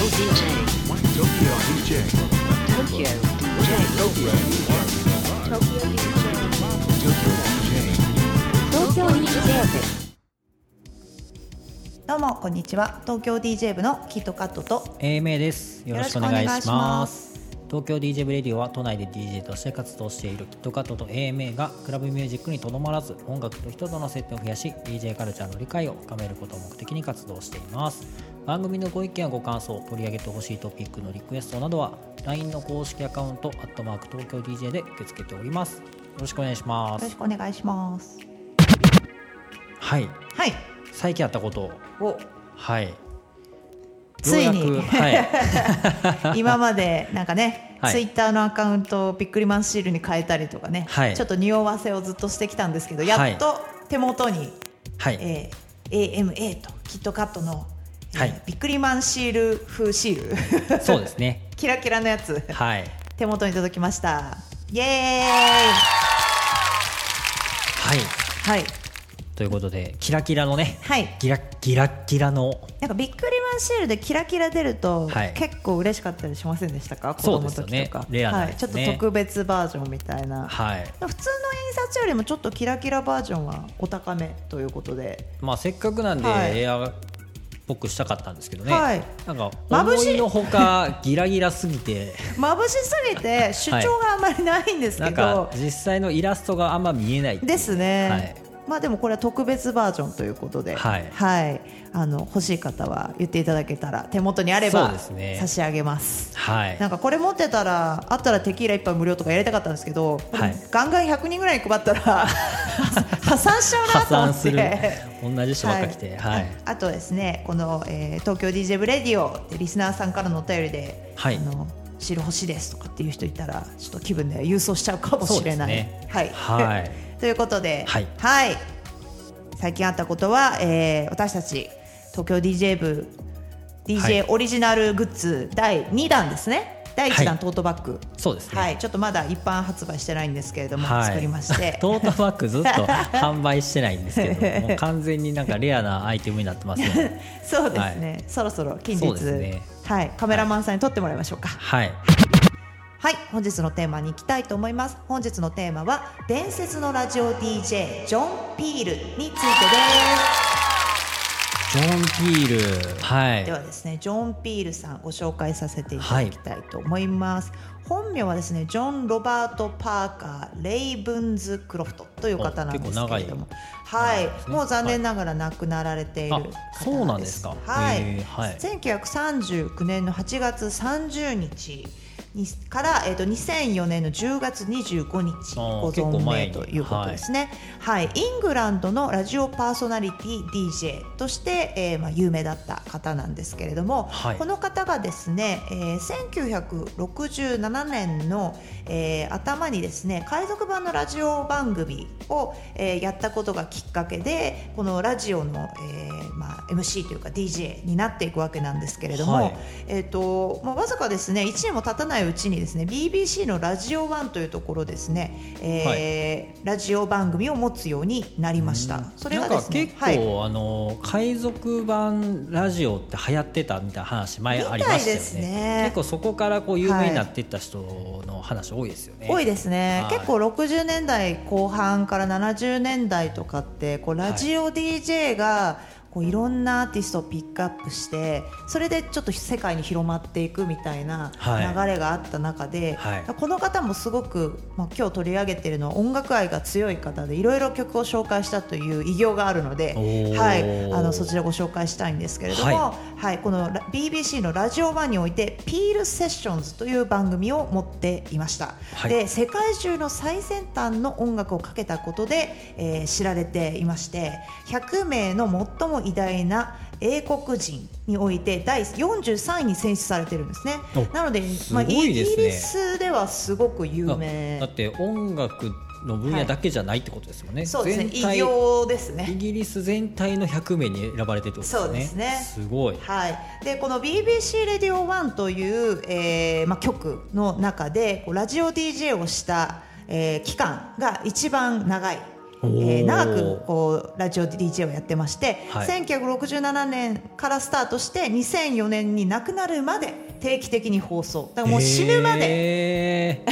どうもこんにちは。東京 DJ 部のキットカットと英明です。よろしくお願いします。東京 DJ 部レディオは都内で DJ として活動しているキットカットと AMA がクラブミュージックにとどまらず音楽と人との接点を増やし DJ カルチャーの理解を深めることを目的に活動しています。番組のご意見やご感想、取り上げてほしいトピックのリクエストなどは LINE の公式アカウント@東京DJ で受け付けております。よろしくお願いします。よろしくお願いします。はい、はい、最近やったことを、はい、ついに、はい、今までなんかね、はい、ツイッターのアカウントをビックリマンシールに変えたりとかね、はい、ちょっと匂わせをずっとしてきたんですけど、やっと手元に、はい、AMA とキットカットの、はい、ビックリマンシール風シールそうですね、キラキラのやつ、はい、手元に届きました。イエーイ、はい、はい、ということでキラキラのね、はい、キラキラのなんかビックリマンシールでキラキラ出ると、はい、結構嬉しかったりしませんでしたか？子供の時とか。そうですよね、レアなですね、はい、ちょっと特別バージョンみたいな、はい、普通の印刷よりもちょっとキラキラバージョンはお高めということで、まあ、せっかくなんで、はい、エアーっぽくしたかったんですけどね、はい、なんか思いのほかギラギラすぎて眩しすぎて主張があんまりないんですけど、はい、なんか実際のイラストがあんま見えないですね、はい、まあ、でもこれは特別バージョンということで、はいはい、欲しい方は言っていただけたら手元にあれば差し上げます。はい、なんかこれ持ってたらあったらテキーラ1杯無料とかやりたかったんですけど、はい、ガンガン100人ぐらいに配ったら破産しちゃうなと思って、同じ人ばっか来て、はいはい、あとですねこの、東京 DJ 部レディオってリスナーさんからのお便りで、はい、知る星ですとかっていう人いたらちょっと気分で郵送しちゃうかもしれない、ね、はい、はい、ということで、はいはい、最近あったことは、私たち東京 DJ 部 DJ オリジナルグッズ、はい、第2弾ですね。第1弾、はい、トートバッグ、そうですね、はい、ちょっとまだ一般発売してないんですけれども、はい、作りましてトートバッグずっと販売してないんですけどもう完全になんかレアなアイテムになってますねそうですね、はい、そろそろ近日、そうですね、はい、カメラマンさんに撮ってもらいましょうか。はい、はい、本日のテーマに行きたいと思います。本日のテーマは伝説のラジオ DJ ジョン・ピールについてです。ジョン・ピール、はい、ではですねジョン・ピールさんご紹介させていただきたいと思います。はい、本名はですねジョン・ロバート・パーカー・レイブンズ・クロフトという方なんですけれども、はい、ね、もう残念ながら亡くなられている方です。あ、そうなんですか。はい、はい、1939年の8月30日から、2004年の10月25日ご存命ということですね。はいはい、イングランドのラジオパーソナリティ DJ として、まあ、有名だった方なんですけれども、はい、この方がですね、1967年の、頭にですね海賊版のラジオ番組を、やったことがきっかけでこのラジオの、まあ、MC というか DJ になっていくわけなんですけれども、はい、まあ、わずかですね1年も経たないうちにですね BBC のラジオ1というところですね、はい、ラジオ番組を持つようになりました。それがですね、なんか結構、はい、海賊版ラジオって流行ってたみたいな話前ありましたよ ね。結構そこからこう有名になっていった人の話多いですよね。はい、多いですね。はい、結構60年代後半から70年代とかってこうラジオ DJ が、はい、こういろんなアーティストをピックアップしてそれでちょっと世界に広まっていくみたいな流れがあった中で、はいはい、この方もすごく、まあ、今日取り上げているのは音楽愛が強い方でいろいろ曲を紹介したという偉業があるので、はい、そちらご紹介したいんですけれども、はいはい、この BBC のラジオ1においてピールセッションズという番組を持っていました。はい、で世界中の最先端の音楽をかけたことで、知られていまして100名の最も偉大な英国人において第43位に選出されてるんですね。なので、まあ、イギリスではすごく有名 だって音楽の分野だけじゃないってことですもんね。はい、そうですね、偉業ですね。イギリス全体の100名に選ばれてるってことですね。そうですね、すごい。はい、でこの BBC Radio 1という、まあ、局の中でラジオ DJ をした、期間が一番長い長くこうラジオ DJ をやってまして、はい、1967年からスタートして2004年に亡くなるまで定期的に放送、だからもう死ぬまで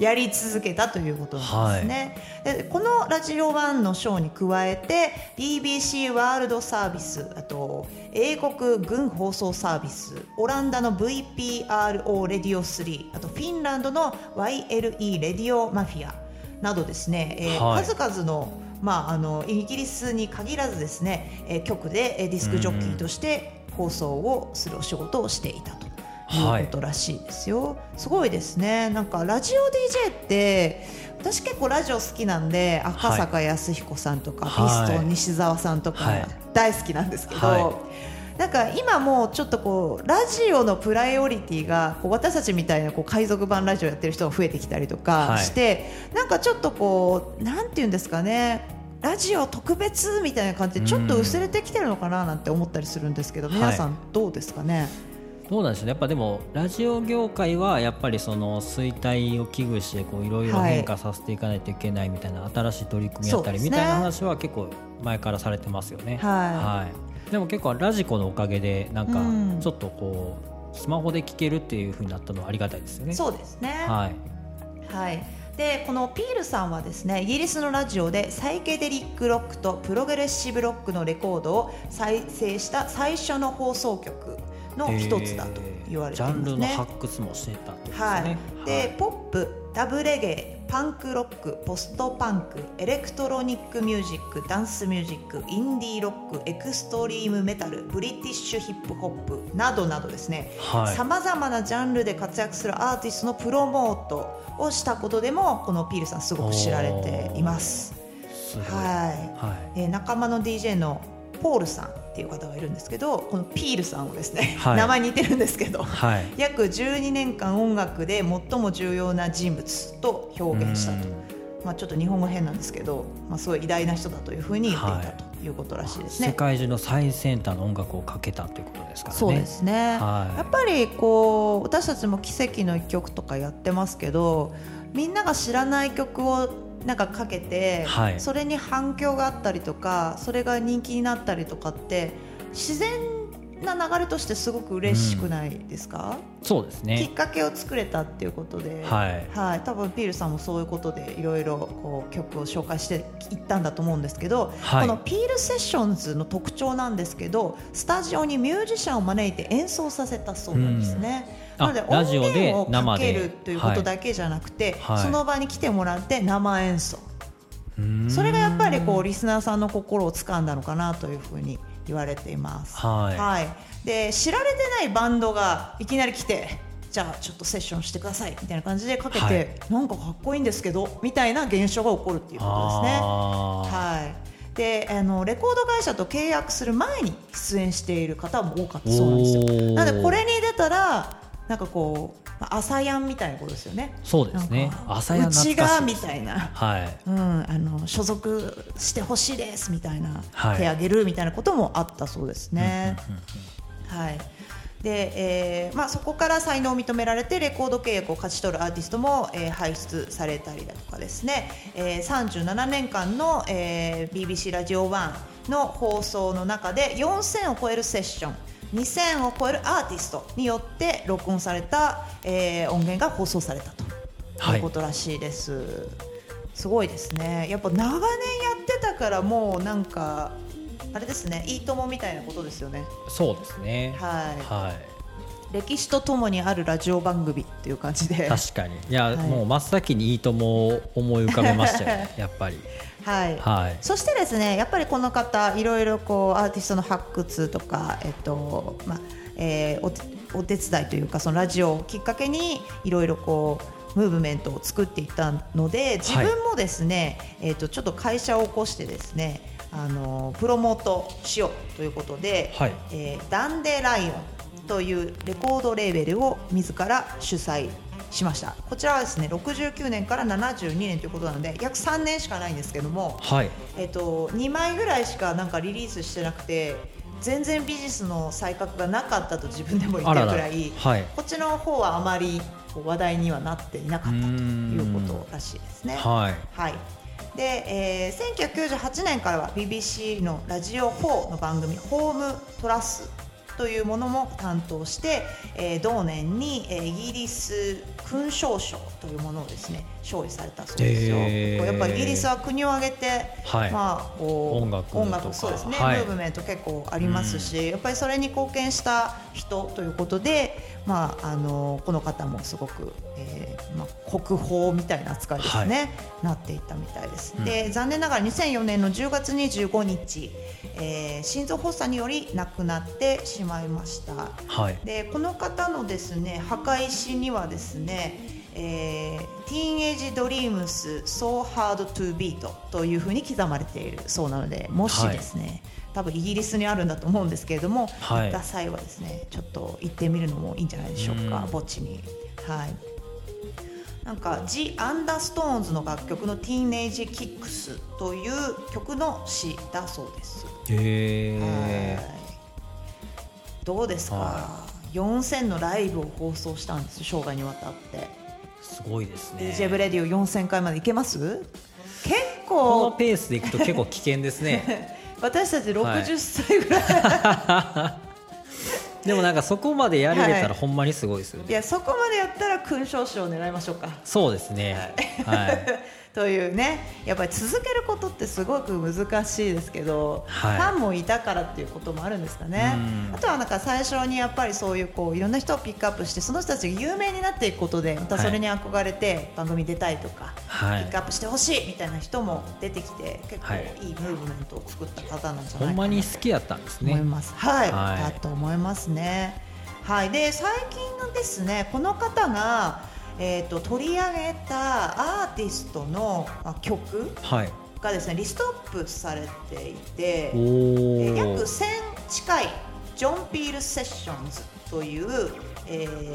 やり続けたということなんですね、はい、でこのラジオ1のショーに加えて BBC ワールドサービス、あと英国軍放送サービス、オランダの VPRO レディオ3、あとフィンランドの YLE レディオマフィアなどですね、はい、数々の、イギリスに限らずですね、局でディスクジョッキーとして放送をするお仕事をしていたということらしいですよ、はい、すごいですね。なんかラジオ DJ って私結構ラジオ好きなんで、赤坂康彦さんとか、はい、ピストン西澤さんとか大好きなんですけど、はいはいなんか今もうちょっとこうラジオのプライオリティがこう私たちみたいなこう海賊版ラジオやってる人が増えてきたりとかして、はい、なんかちょっとこうなんていうんですかね、ラジオ特別みたいな感じでちょっと薄れてきてるのかななんて思ったりするんですけど、皆さんどうですかね、はい、どうなんでしょうね。やっぱでもラジオ業界はやっぱりその衰退を危惧していろいろ変化させていかないといけないみたいな、新しい取り組みやったりみたいな話は結構前からされてますよね、はい、はいでも結構ラジコのおかげでなんかちょっとこうスマホで聴けるっていう風になったのはありがたいですよね。そうですね、はいはい、でこのピールさんはですね、イギリスのラジオでサイケデリックロックとプログレッシブロックのレコードを再生した最初の放送局の一つだと言われていますね、ジャンルの発掘もしてたってことですね、はい、で、はい、ポップ、ダブレゲエ、パンクロック、ポストパンク、エレクトロニックミュージック、ダンスミュージック、インディーロック、エクストリームメタル、ブリティッシュヒップホップなどなどですね、さまざまなジャンルで活躍するアーティストのプロモートをしたことでもこのピールさんすごく知られています、はいはい、仲間の DJ のポールさんっていう方がいるんですけど、このピールさんをですね、はい、名前似てるんですけど、はい、約12年間音楽で最も重要な人物と表現したと、ちょっと日本語変なんですけど、すごい偉大な人だというふうに言っていたということらしいですね、はい、世界中の最先端の音楽をかけたということですからね。そうですね、はい、やっぱりこう私たちも奇跡の一曲とかやってますけど、みんなが知らない曲をなんかかけて、はい、それに反響があったりとか、それが人気になったりとかって自然な流れとしてすごく嬉しくないですか、うん、そうですね、きっかけを作れたっていうことで、はいはい、多分ピールさんもそういうことでいろいろ曲を紹介していったんだと思うんですけど、はい、このピールセッションズの特徴なんですけど、スタジオにミュージシャンを招いて演奏させたそうなんですね、うん、なので音源をかけるということだけじゃなくて、はい、その場に来てもらって生演奏、はい、それがやっぱりこうリスナーさんの心を掴んだのかなというふうに言われています、はいはい、で知られてないバンドがいきなり来て、じゃあちょっとセッションしてくださいみたいな感じでかけて、はい、なんかかっこいいんですけどみたいな現象が起こるっていうことですね。はいでレコード会社と契約する前に出演している方も多かったそうなんですよ。なのでこれに出たらなんかこう朝やんみたいなことですよね。そうですね、朝やん懐かしいですね、うちがみたいな、はいうん、所属してほしいですみたいな、はい、手あげるみたいなこともあったそうですね、うんうんうん、はいでそこから才能を認められてレコード契約を勝ち取るアーティストも、輩出されたりだとかですね、37年間の、BBC ラジオ1の放送の中で4000を超えるセッション、2000を超えるアーティストによって録音された、音源が放送されたということらしいです、はい、すごいですね。やっぱ長年やってたからもうなんかあれですね、いいともみたいなことですよね。そうですね、はいはい、歴史とともにあるラジオ番組っていう感じで、確かにいや、はい、もう真っ先にいいともを思い浮かべましたよねやっぱりはいはい、そしてですねやっぱりこの方いろいろこうアーティストの発掘とか、お手伝いというかそのラジオをきっかけにいろいろこうムーブメントを作っていったので、自分もですね、はいちょっと会社を起こしてですねプロモートしようということで、はいダンデライオンというレコードレーベルを自ら主催しました。こちらはですね69年から72年ということなので約3年しかないんですけども、はい2枚ぐらいしかなんかリリースしてなくて全然ビジネスの才覚がなかったと自分でも言ってるくらい、はい、こっちの方はあまり話題にはなっていなかったということらしいですね。はい、はいで、1998年からは BBC のラジオ4の番組ホームトラスというものも担当して、同年にイギリス勲章賞というものをですね勝利されたそうですよ。やっぱりイギリスは国を挙げて、はい、まあ、音楽そうですね、はい、ムーブメント結構ありますし、やっぱりそれに貢献した人ということで、まあ、この方もすごく、まあ、国宝みたいな扱いですね、はい、なっていったみたいです、うん、で残念ながら2004年の10月25日、心臓発作により亡くなってしまいました、はい、でこの方のですね墓石にはですね、ティーンエイジドリームス So Hard to Beat というふうに刻まれているそうなので、もしですね、はい、多分イギリスにあるんだと思うんですけれども、はい、行った際はですねちょっと行ってみるのもいいんじゃないでしょうか、墓地に。はい、なんか The Understones の楽曲の Teenage Kicks という曲の詩だそうです。どうですか、4000のライブを放送したんです、生涯にわたって。すごいですね。 DJ ブレディオ4000回までいけます？結構このペースでいくと結構危険ですね私たち60歳ぐらい、はい、でもなんかそこまでやれたらほんまにすごいですよね、はい、いやそこまでやったら勲章賞を狙いましょうか。そうですね、はいはいというね、やっぱり続けることってすごく難しいですけど、はい、ファンもいたからっていうこともあるんですかね。あとはなんか最初にやっぱりそういうこういろんな人をピックアップして、その人たちが有名になっていくことでまたそれに憧れて番組出たいとか、はい、ピックアップしてほしいみたいな人も出てきて、結構いいムーブメントを作った方なんじゃないかなと思います。ほんまに好きだったんですね。はい、はい、だと思いますね。はい、で最近のですねこの方が取り上げたアーティストの曲がですね、はい、リストアップされていて、約1000近いジョン・ピール・セッションズとい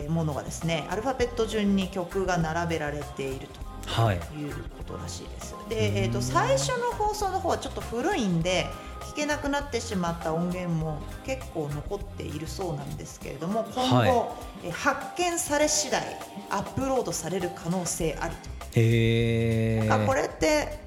う、ものがですねアルファベット順に曲が並べられているということらしいです、はい、で、最初の放送の方はちょっと古いんで聞けなくなってしまった音源も結構残っているそうなんですけれども、今後、はい、発見され次第アップロードされる可能性ありと。なんかこれって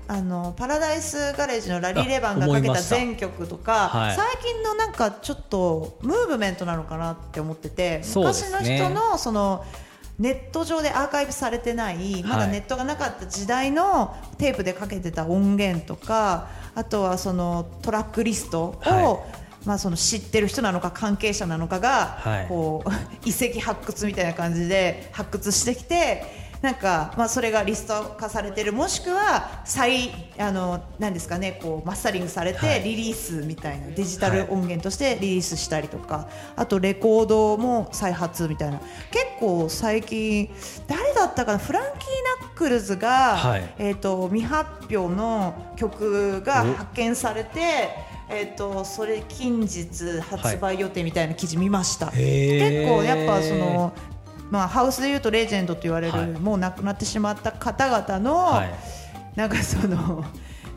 パラダイスガレージのラリー・レバンがかけた全曲とか、はい、最近のなんかちょっとムーブメントなのかなって思ってて、昔の人のそのネット上でアーカイブされてない、まだネットがなかった時代のテープでかけてた音源とか、あとはそのトラックリストを、はい、まあ、その知ってる人なのか関係者なのかが、はい、こう遺跡発掘みたいな感じで発掘してきて、なんかまあそれがリスト化されてる、もしくは何ですかね、こうマッサリングされてリリースみたいな、デジタル音源としてリリースしたりとか、あとレコードも再発みたいな。結構最近誰だったかな、フランキー・ナックルズが未発表の曲が発見されて、それ近日発売予定みたいな記事見ました。結構やっぱそのまあ、ハウスでいうとレジェンドと言われる、はい、もう亡くなってしまった方々の、はい、なんかその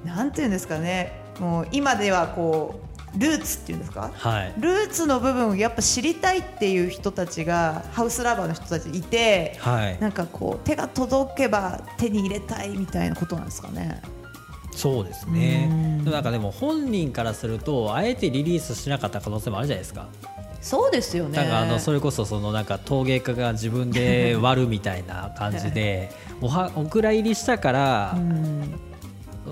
なんていうんですかね、もう今ではこうルーツっていうんですか、はい、ルーツの部分をやっぱ知りたいっていう人たちが、ハウスラバーの人たちいて、はい、なんかこう手が届けば手に入れたいみたいなことなんですかね。そうですね。なんかでも本人からするとあえてリリースしなかった可能性もあるじゃないですか。そうですよね。なんかそれこそそのなんか陶芸家が自分で割るみたいな感じでお蔵入りしたから、うん、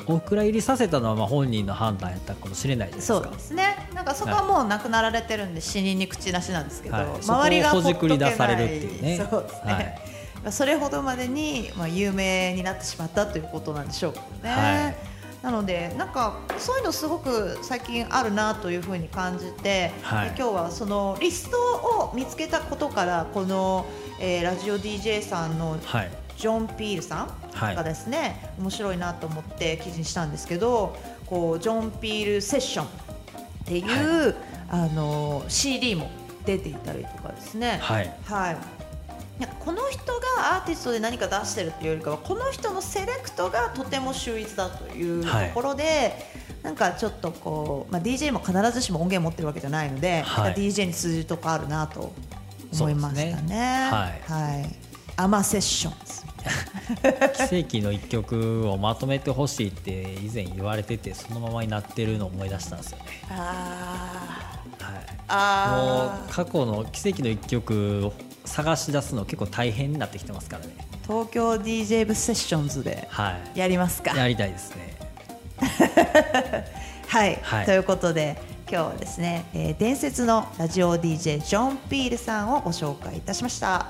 お蔵入りさせたのはまあ本人の判断やったかもしれないじゃないですか。そうですね。なんかそこはもう亡くなられてるんで死人に口なしなんですけど、はい、周りがほっとけない。そこをほじくり出されるっていうね。そうですね、はい、それほどまでにまあ有名になってしまったということなんでしょうけどね、はい、なのでなんかそういうのすごく最近あるなというふうに感じて、はい、今日はそのリストを見つけたことから、この、ラジオ DJ さんのジョン・ピールさんがですね、はい、面白いなと思って記事にしたんですけど、こうジョン・ピールセッションっていう、はい、CD も出ていたりとかですね、はいはい、この人がアーティストで何か出してるというよりかは、この人のセレクトがとても秀逸だというところで、はい、なんかちょっとこう、まあ、DJ も必ずしも音源持ってるわけじゃないので、はい、DJ に通じるとこあるなと思いましたね。はいはい、アマセッションズみたい奇跡の一曲をまとめてほしいって以前言われてて、そのままになってるのを思い出したんですよね。もう過去の奇跡の一曲を探し出すの結構大変になってきてますからね。東京 DJ 部セッションズでやりますか、はい、やりたいですねはい、はい、ということで今日はですね、伝説のラジオ DJ ジョン・ピールさんをご紹介いたしました。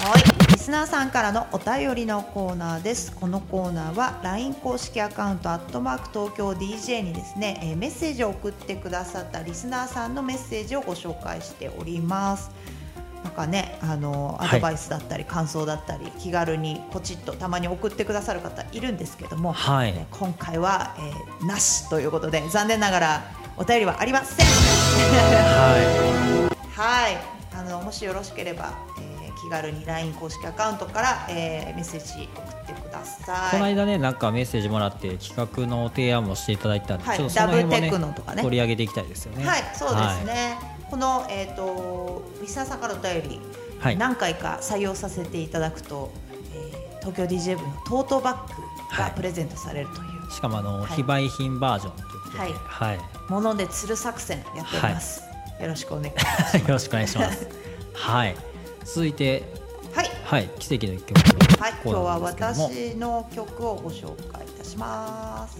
はい、リスナーさんからのお便りのコーナーです。このコーナーは LINE 公式アカウント@東京DJ にですね、メッセージを送ってくださったリスナーさんのメッセージをご紹介しております。なんかね、アドバイスだったり感想だったり、はい、気軽にポチッとたまに送ってくださる方いるんですけども、はい、今回は、なしということで残念ながらお便りはありませんはい、はい、もしよろしければ、気軽に LINE 公式アカウントから、メッセージ送ってください。この間ね、なんかメッセージもらって企画の提案もしていただいたんで、はい、ちょっとその辺も、ね、ダブルテクノとかね取り上げていきたいですよね。はい、そうですね、はい、この、リスナーさんからのお便り、はい、何回か採用させていただくと、東京 DJ 部のトートバッグがプレゼントされるという、はい、しかもはい、非売品バージョンということで、はいはい、物で釣る作戦やっております、はい、よろしくお願いしますよろしくお願いしますはい、続いて、はいはい、奇跡の一曲、はい、今日は私の曲をご紹介いたします。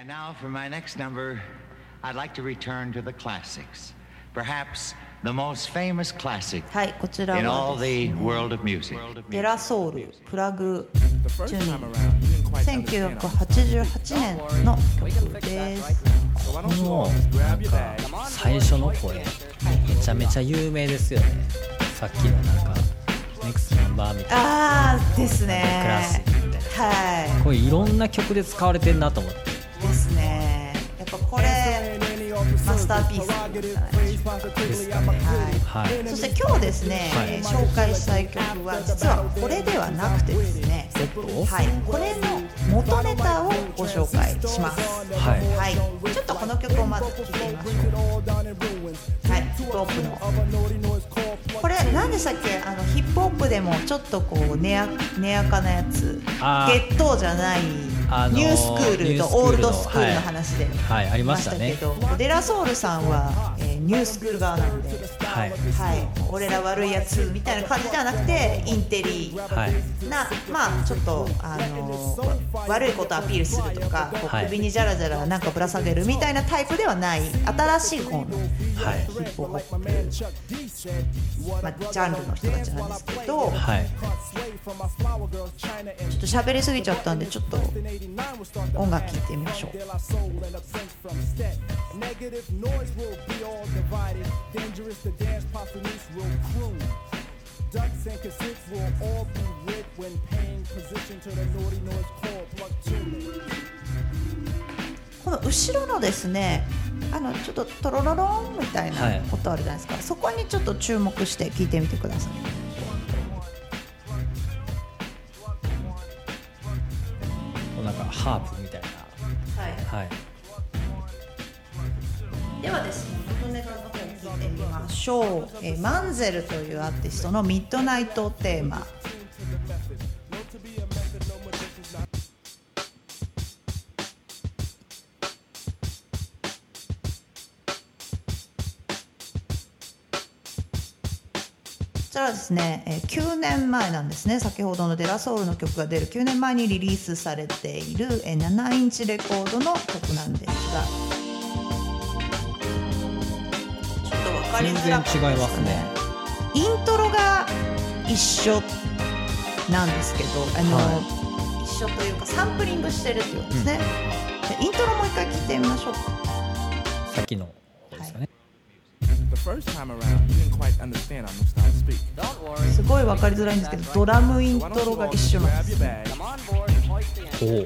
And now for my next number I'd like to return to the classics.Perhaps the most famous classic in all the world of music. デラソウルプラグチュニン1988年の曲です。このなんか最初の声めちゃめちゃ有名ですよね。さっきのなんかネクストナンバーみたいな、あーですね、クラシックみたいな、はい、これいろんな曲で使われてるなと思ってですね。やっぱこれマスターピースですかね、はいはい、そして今日ですね、はい、紹介したい曲は実はこれではなくてですね、はい、これの元ネタをご紹介します、はいはい、ちょっとこの曲をまず聴いてみましょう、はい、ヒップホップのこれ何でしたっけ、ヒップホップでもちょっとこうねやかなやつ、ゲットーじゃないニュースクールとオールドスクールの話で、はいはい、ありましたね。デラソウルさんは、ニュースクール側なんで、はいはい、俺ら悪いやつみたいな感じではなくてインテリな、はい、まあちょっと、悪いことをアピールするとか、はい、首にジャラジャラなんかぶら下げるみたいなタイプではない新しい方の、はい、ヒップホップ、まあ、ジャンルの人たちなんですけど、はい、ちょっと喋りすぎちゃったんでちょっと音楽聴いてみましょう。この後ろのですね、ちょっとトロロロンみたいな音あるじゃないですか、はい、そこにちょっと注目して聴いてみてください。ハープみたいな、はいはい、ではですね、元ネタの方に聞いてみましょう。マンゼルというアーティストのミッドナイトテーマ。こちらはですね、9年前なんですね。先ほどのデラソウルの曲が出る9年前にリリースされている7インチレコードの曲なんですが、ちょっと分かりづらくてですね、全然違いますね。イントロが一緒なんですけど、はい、一緒というかサンプリングしてるっていうんですね、うん、イントロもう一回聴いてみましょう。さっきのですかね、はい、すごい分かりづらいんですけど、ドラムイントロが一緒なんです、ね、お全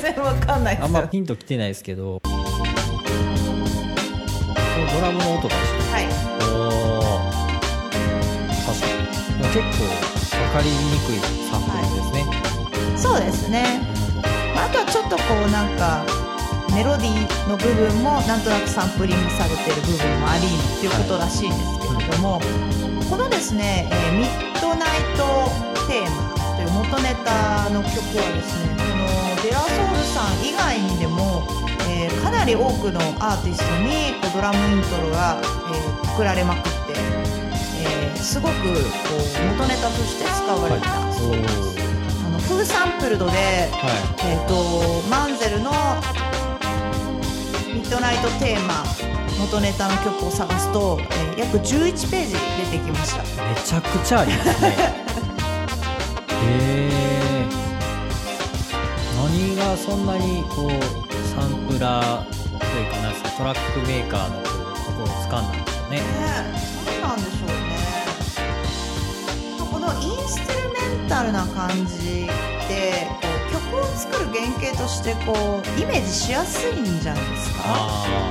然分かんないです。あんまピンときてないですけど、ドラムの音が一緒、はい、確かに結構分かりにくいサンプリングですね、はい、そうですね、まあ、あとはちょっとこうなんかメロディーの部分もなんとなくサンプリングされてる部分もありっていうことらしいんですけれども、ですね、ミッドナイトテーマという元ネタの曲はですね、デラソウルさん以外にでも、かなり多くのアーティストにドラムイントロが、送られまくって、すごくこう元ネタとして使われたそうです、はい、フルサンプルドで、はいマンゼルのミッドナイトテーマ元ネタの曲を探すと、約11ページ出てきました。めちゃくちゃありますね何がそんなにこうサンプラーというかなんかトラックメーカーのところをつかんだんでしょうね。そうなんでしょうね。このインストゥルメンタルな感じでこう曲を作る原型としてこうイメージしやすいんじゃないですか。あ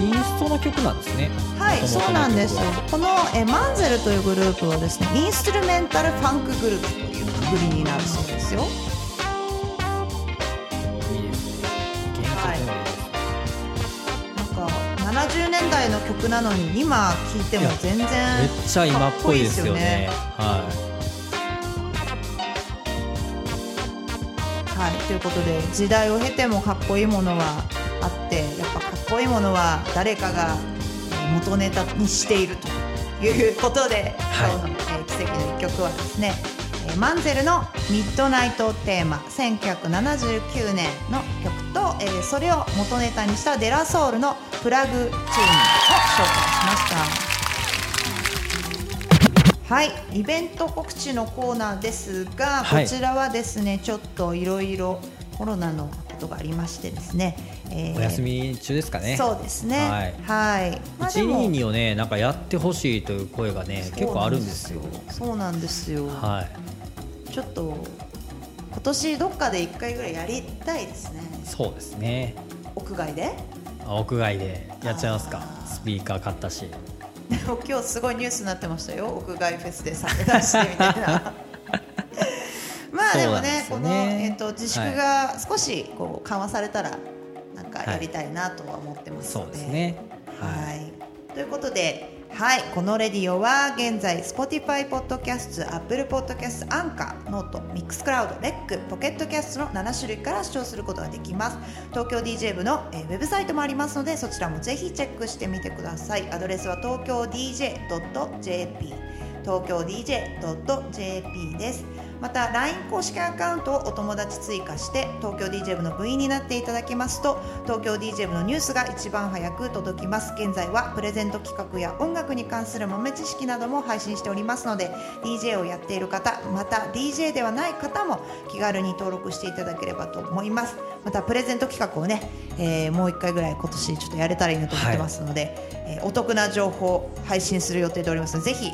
インストの曲なんですね。はい、そうなんです。このマンゼルというグループはですね、インストゥルメンタルファンクグループというくくりになるそうですよ。いいですね。はい、なんか70年代の曲なのに今聴いても全然めっちゃ今っぽいですよね。はい、はい、ということで時代を経てもかっこいいものはあって、やっぱかっこいいものは誰かが元ネタにしているということで、はい、今日の奇跡の一曲はですね、マンゼルのミッドナイトテーマ1979年の曲と、それを元ネタにしたデラソウルのプラグチューンを紹介しました。はい、イベント告知のコーナーですが、こちらはですね、はい、ちょっといろいろコロナのことがありましてですね、お休み中ですかね。そうですね、はいはい、まあ、122をねなんかやってほしいという声がね結構あるんですよ。そうなんですよ、はい、ちょっと今年どっかで1回ぐらいやりたいですね。そうですね。屋外で？屋外でやっちゃいますか。スピーカー買ったしでも今日すごいニュースになってましたよ、屋外フェスで参加してみたいなまあでも ね、この、自粛が少しこう緩和されたらなんかやりたいなとは思ってますので、はい、そうですね、はいはい、ということで、はい、このレディオは現在 Spotify ポッドキャスト、Apple ポッドキャスト、アンカー、ノート、ミックスクラウド、レック、ポケットキャストの7種類から視聴することができます。東京 DJ 部のウェブサイトもありますので、そちらもぜひチェックしてみてください。アドレスは東京 dj.jp 東京 dj.jp です。また LINE 公式アカウントをお友達追加して東京 DJ 部の部員になっていただきますと、東京 DJ 部のニュースが一番早く届きます。現在はプレゼント企画や音楽に関する豆知識なども配信しておりますので、 DJ をやっている方、また DJ ではない方も気軽に登録していただければと思います。またプレゼント企画をね、もう1回ぐらい今年ちょっとやれたらいいなと思ってますので、はい、お得な情報を配信する予定でおりますので、ぜひ、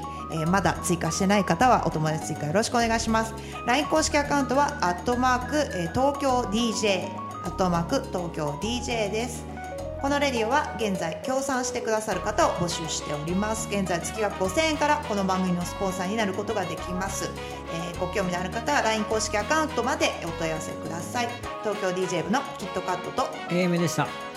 まだ追加してない方はお友達追加よろしくお願いします。LINE 公式アカウントは東京 DJ 東京 DJ です。このレディオは現在協賛してくださる方を募集しております。現在月額5000円からこの番組のスポンサーになることができます。ご興味のある方は LINE 公式アカウントまでお問い合わせください。東京 DJ 部のキットカットと AM でした。